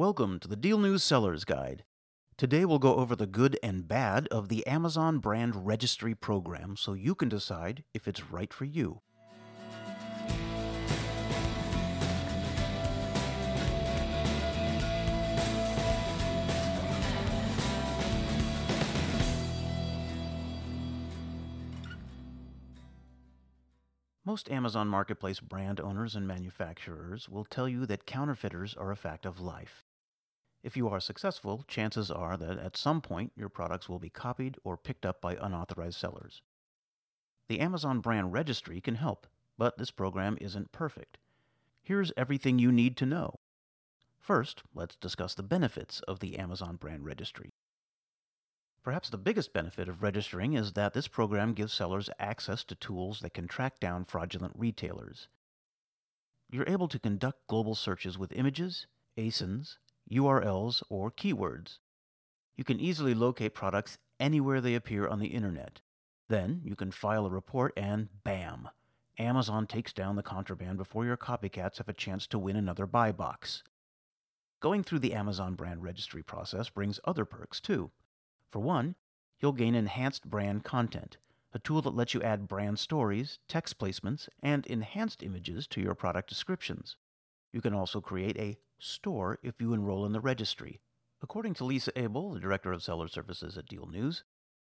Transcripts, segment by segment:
Welcome to the Deal News Seller's Guide. Today we'll go over the good and bad of the Amazon Brand Registry program so you can decide if it's right for you. Most Amazon Marketplace brand owners and manufacturers will tell you that counterfeiters are a fact of life. If you are successful, chances are that at some point your products will be copied or picked up by unauthorized sellers. The Amazon Brand Registry can help, but this program isn't perfect. Here's everything you need to know. First, let's discuss the benefits of the Amazon Brand Registry. Perhaps the biggest benefit of registering is that this program gives sellers access to tools that can track down fraudulent retailers. You're able to conduct global searches with images, ASINs, URLs, or keywords. You can easily locate products anywhere they appear on the internet. Then you can file a report and bam! Amazon takes down the contraband before your copycats have a chance to win another buy box. Going through the Amazon Brand Registry process brings other perks too. For one, you'll gain enhanced brand content, a tool that lets you add brand stories, text placements, and enhanced images to your product descriptions. You can also create a store if you enroll in the registry. According to Lisa Abel, the Director of Seller Services at Deal News,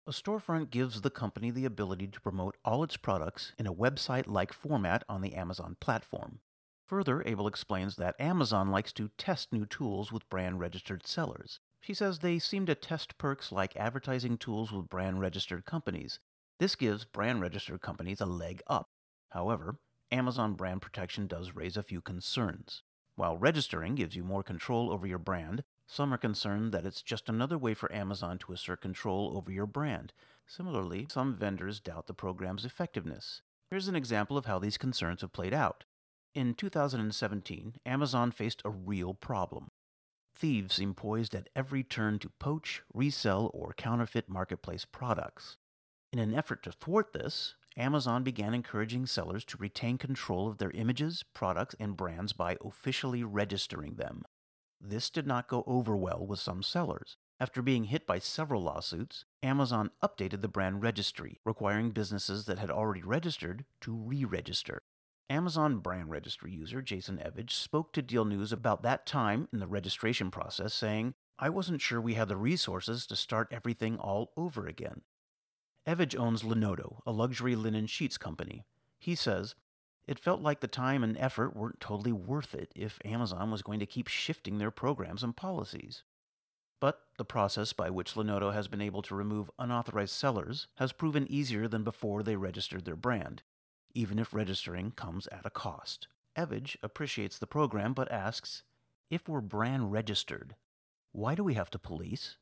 a storefront gives the company the ability to promote all its products in a website-like format on the Amazon platform. Further, Abel explains that Amazon likes to test new tools with brand-registered sellers. She says they seem to test perks like advertising tools with brand-registered companies. This gives brand-registered companies a leg up. However, Amazon brand protection does raise a few concerns. While registering gives you more control over your brand, some are concerned that it's just another way for Amazon to assert control over your brand. Similarly, some vendors doubt the program's effectiveness. Here's an example of how these concerns have played out. In 2017, Amazon faced a real problem. Thieves seem poised at every turn to poach, resell, or counterfeit marketplace products. In an effort to thwart this, Amazon began encouraging sellers to retain control of their images, products, and brands by officially registering them. This did not go over well with some sellers. After being hit by several lawsuits, Amazon updated the brand registry, requiring businesses that had already registered to re-register. Amazon Brand Registry user Jason Evage spoke to Deal News about that time in the registration process, saying, "I wasn't sure we had the resources to start everything all over again." Evage owns Linodo, a luxury linen sheets company. He says, "It felt like the time and effort weren't totally worth it if Amazon was going to keep shifting their programs and policies." But the process by which Linodo has been able to remove unauthorized sellers has proven easier than before they registered their brand, even if registering comes at a cost. Evage appreciates the program but asks, "If we're brand registered, why do we have to police?"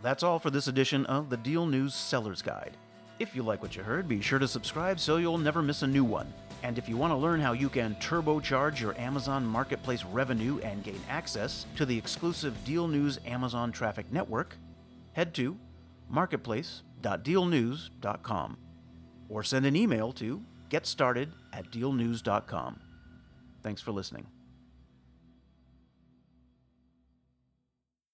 That's all for this edition of the Deal News Seller's Guide. If you like what you heard, be sure to subscribe so you'll never miss a new one. And if you want to learn how you can turbocharge your Amazon Marketplace revenue and gain access to the exclusive Deal News Amazon Traffic Network, head to marketplace.dealnews.com. Or send an email to getstarted@dealnews.com. Thanks for listening.